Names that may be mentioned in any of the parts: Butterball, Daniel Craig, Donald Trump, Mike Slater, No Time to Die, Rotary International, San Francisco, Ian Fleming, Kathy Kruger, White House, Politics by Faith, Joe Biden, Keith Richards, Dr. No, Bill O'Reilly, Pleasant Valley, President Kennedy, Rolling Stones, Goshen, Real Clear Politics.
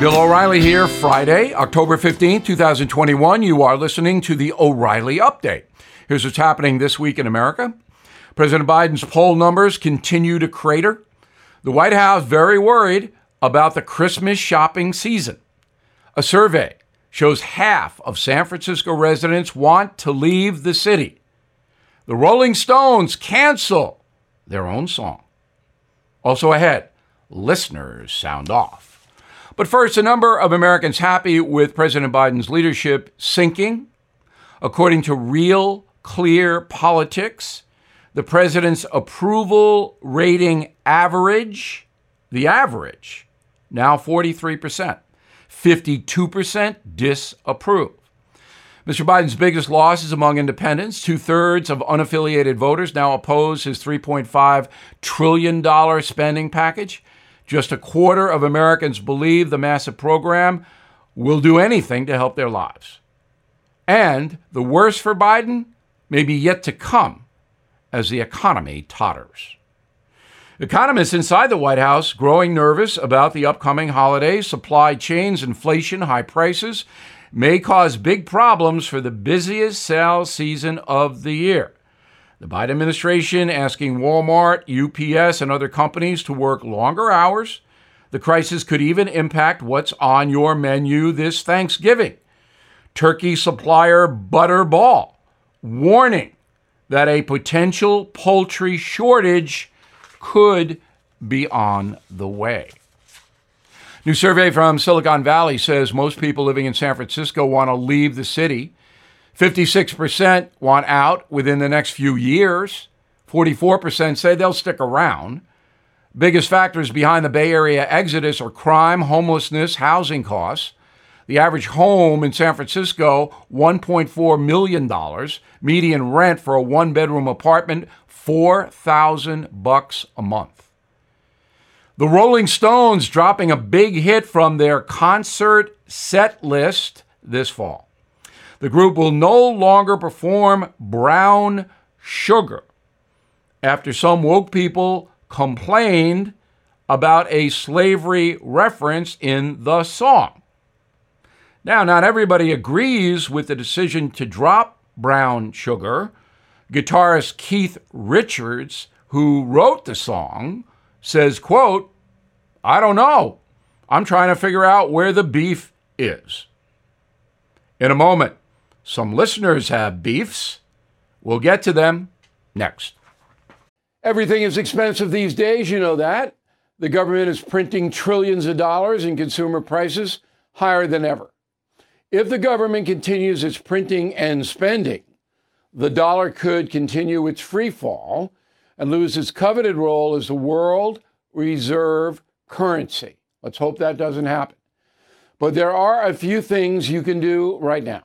Bill O'Reilly here, Friday, October 15, 2021. You are listening to the O'Reilly Update. Here's what's happening this week in America. President Biden's poll numbers continue to crater. The White House very worried about the Christmas shopping season. A survey shows half of San Francisco residents want to leave the city. The Rolling Stones cancel their own song. Also ahead, listeners sound off. But first, the number of Americans happy with President Biden's leadership sinking. According to Real Clear Politics, the president's approval rating average, now 43%, 52% disapprove. Mr. Biden's biggest loss is among independents. Two-thirds of unaffiliated voters now oppose his $3.5 trillion spending package. Just a quarter of Americans believe the massive program will do anything to help their lives. And the worst for Biden may be yet to come as the economy totters. Economists inside the White House growing nervous about the upcoming holidays. Supply chains, inflation, high prices may cause big problems for the busiest sales season of the year. The Biden administration asking Walmart, UPS, and other companies to work longer hours. The crisis could even impact what's on your menu this Thanksgiving. Turkey supplier Butterball warning that a potential poultry shortage could be on the way. New survey from Silicon Valley says most people living in San Francisco want to leave the city. 56% want out within the next few years. 44% say they'll stick around. Biggest factors behind the Bay Area exodus are crime, homelessness, housing costs. The average home in San Francisco, $1.4 million. Median rent for a one-bedroom apartment, $4,000 a month. The Rolling Stones dropping a big hit from their concert set list this fall. The group will no longer perform Brown Sugar after some woke people complained about a slavery reference in the song. Now, not everybody agrees with the decision to drop Brown Sugar. Guitarist Keith Richards, who wrote the song, says, quote, "I don't know. I'm trying to figure out where the beef is." In a moment, some listeners have beefs. We'll get to them next. Everything is expensive these days, you know that. The government is printing trillions of dollars and consumer prices higher than ever. If the government continues its printing and spending, the dollar could continue its free fall and lose its coveted role as the world reserve currency. Let's hope that doesn't happen. But there are a few things you can do right now.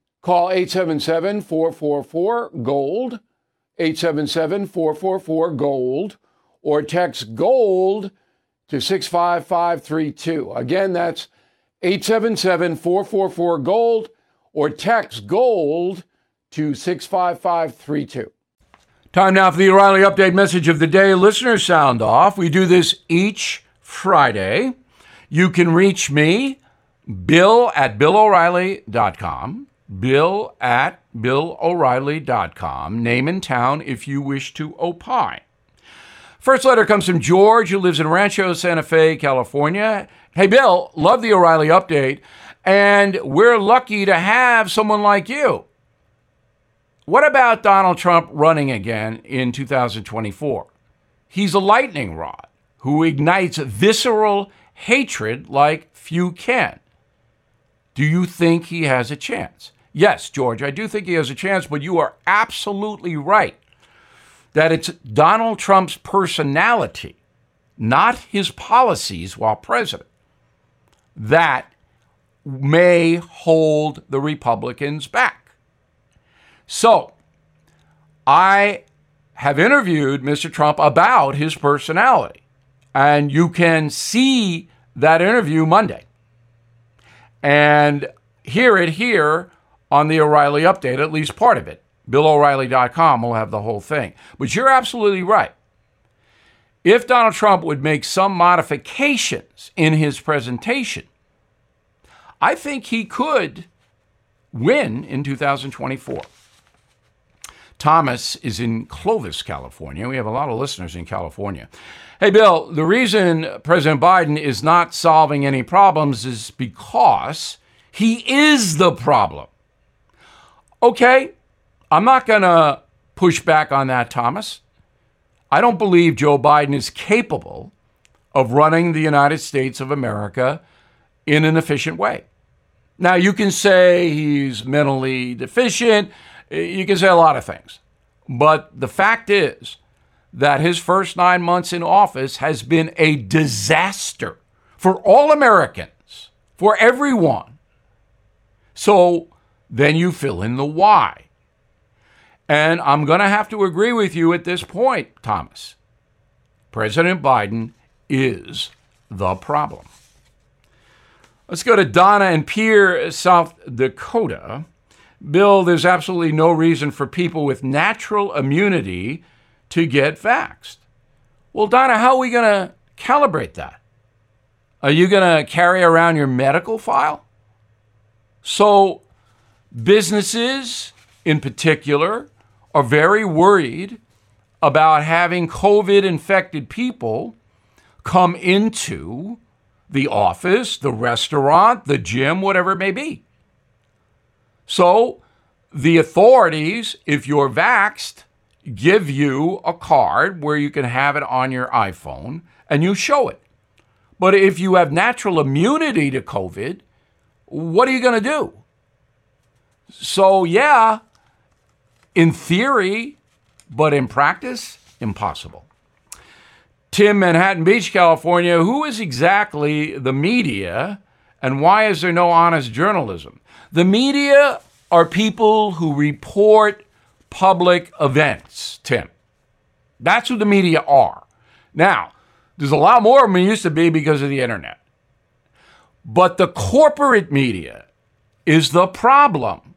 Call 877-444-GOLD, 877-444-GOLD, or text GOLD to 65532. Again, that's 877-444-GOLD, or text GOLD to 65532. Time now for the O'Reilly Update message of the day. Listeners sound off. We do this each Friday. You can reach me, Bill at BillO'Reilly.com. Bill at BillO'Reilly.com. Name and town if you wish to opine. First letter comes from George, who lives in Rancho Santa Fe, California. Hey, Bill, love the O'Reilly Update, and we're lucky to have someone like you. What about Donald Trump running again in 2024? He's a lightning rod who ignites visceral hatred like few can. Do you think he has a chance? Yes, George, I do think he has a chance, but you are absolutely right that it's Donald Trump's personality, not his policies while president, that may hold the Republicans back. So I have interviewed Mr. Trump about his personality, and you can see that interview Monday and hear it here on the O'Reilly Update, at least part of it. BillO'Reilly.com will have the whole thing. But you're absolutely right. If Donald Trump would make some modifications in his presentation, I think he could win in 2024. Thomas is in Clovis, California. We have a lot of listeners in California. Hey, Bill, the reason President Biden is not solving any problems is because he is the problem. Okay, I'm not going to push back on that, Thomas. I don't believe Joe Biden is capable of running the United States of America in an efficient way. Now, you can say he's mentally deficient. You can say a lot of things, but the fact is that his first 9 months in office has been a disaster for all Americans, for everyone. So then you fill in the why. And I'm going to have to agree with you at this point, Thomas. President Biden is the problem. Let's go to Donna and Pierre, South Dakota. Bill, there's absolutely no reason for people with natural immunity to get vaxxed. Well, Donna, how are we going to calibrate that? Are you going to carry around your medical file? So businesses, in particular, are very worried about having COVID-infected people come into the office, the restaurant, the gym, whatever it may be. So the authorities, if you're vaxxed, give you a card where you can have it on your iPhone and you show it. But if you have natural immunity to COVID, what are you going to do? So yeah, in theory, but in practice, impossible. Tim, Manhattan Beach, California, who is exactly the media and why is there no honest journalism? The media are people who report public events, Tim. That's who the media are. Now, there's a lot more of them used to be because of the internet. But the corporate media is the problem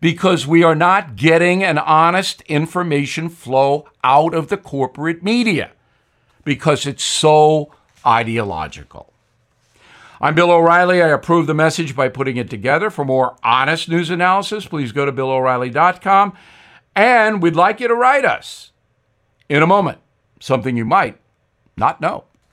because we are not getting an honest information flow out of the corporate media because it's so ideological. I'm Bill O'Reilly. I approve the message by putting it together. For more honest news analysis, please go to BillO'Reilly.com. And we'd like you to write us in a moment, something you might not know.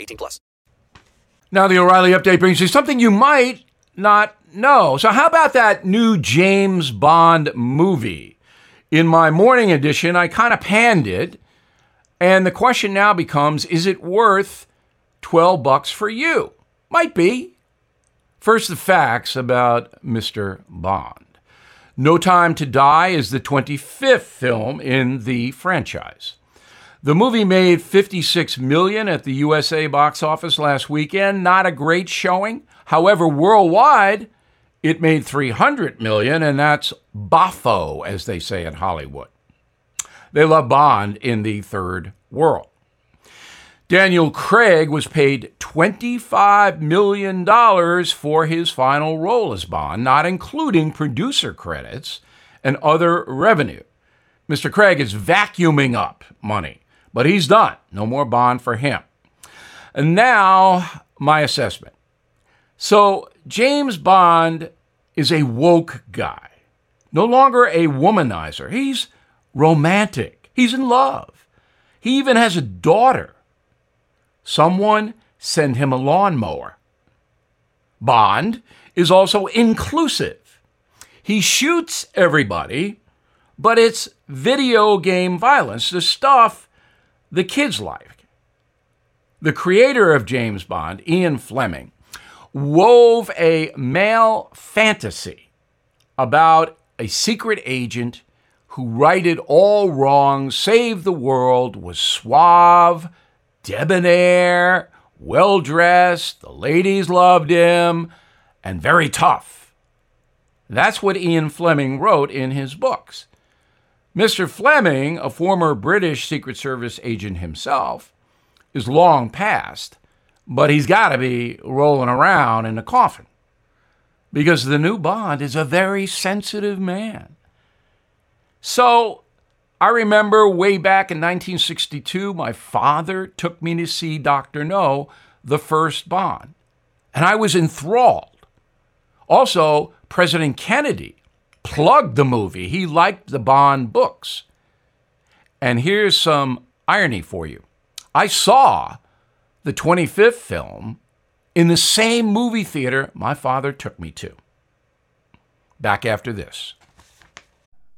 18 plus. Now the O'Reilly Update brings you something you might not know. So how about that new James Bond movie? In my morning edition, I kind of panned it. And the question now becomes, is it worth $12 for you? Might be. First, the facts about Mr. Bond. No Time to Die is the 25th film in the franchise. The movie made $56 million at the USA box office last weekend. Not a great showing. However, worldwide, it made $300 million, and that's boffo, as they say in Hollywood. They love Bond in the third world. Daniel Craig was paid $25 million for his final role as Bond, not including producer credits and other revenue. Mr. Craig is vacuuming up money, but he's done. No more Bond for him. And now, my assessment. So, James Bond is a woke guy, no longer a womanizer. He's romantic. He's in love. He even has a daughter. Someone send him a lawnmower. Bond is also inclusive. He shoots everybody, but it's video game violence, the stuff the kids like. The creator of James Bond, Ian Fleming, wove a male fantasy about a secret agent who righted all wrong, saved the world, was suave, debonair, well-dressed, the ladies loved him, and very tough. That's what Ian Fleming wrote in his books. Mr. Fleming, a former British Secret Service agent himself, is long past, but he's got to be rolling around in a coffin because the new Bond is a very sensitive man. So I remember way back in 1962, my father took me to see Dr. No, the first Bond, and I was enthralled. Also, President Kennedy plugged the movie. He liked the Bond books. And here's some irony for you. I saw the 25th film in the same movie theater my father took me to. Back after this.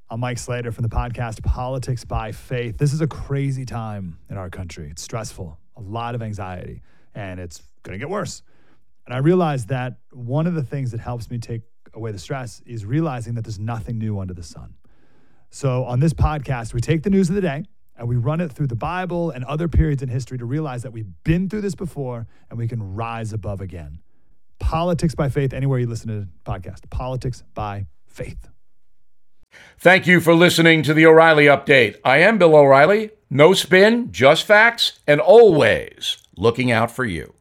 I'm Mike Slater from the podcast Politics by Faith. This is a crazy time in our country. It's stressful, a lot of anxiety, and it's going to get worse. And I realized that one of the things that helps me take away the stress is realizing that there's nothing new under the sun. So on this podcast, we take the news of the day and we run it through the Bible and other periods in history to realize that we've been through this before and we can rise above again. Politics by Faith, anywhere you listen to the podcast. Politics by Faith. Thank you for listening to the O'Reilly Update. I am Bill O'Reilly. No spin, just facts, and always looking out for you.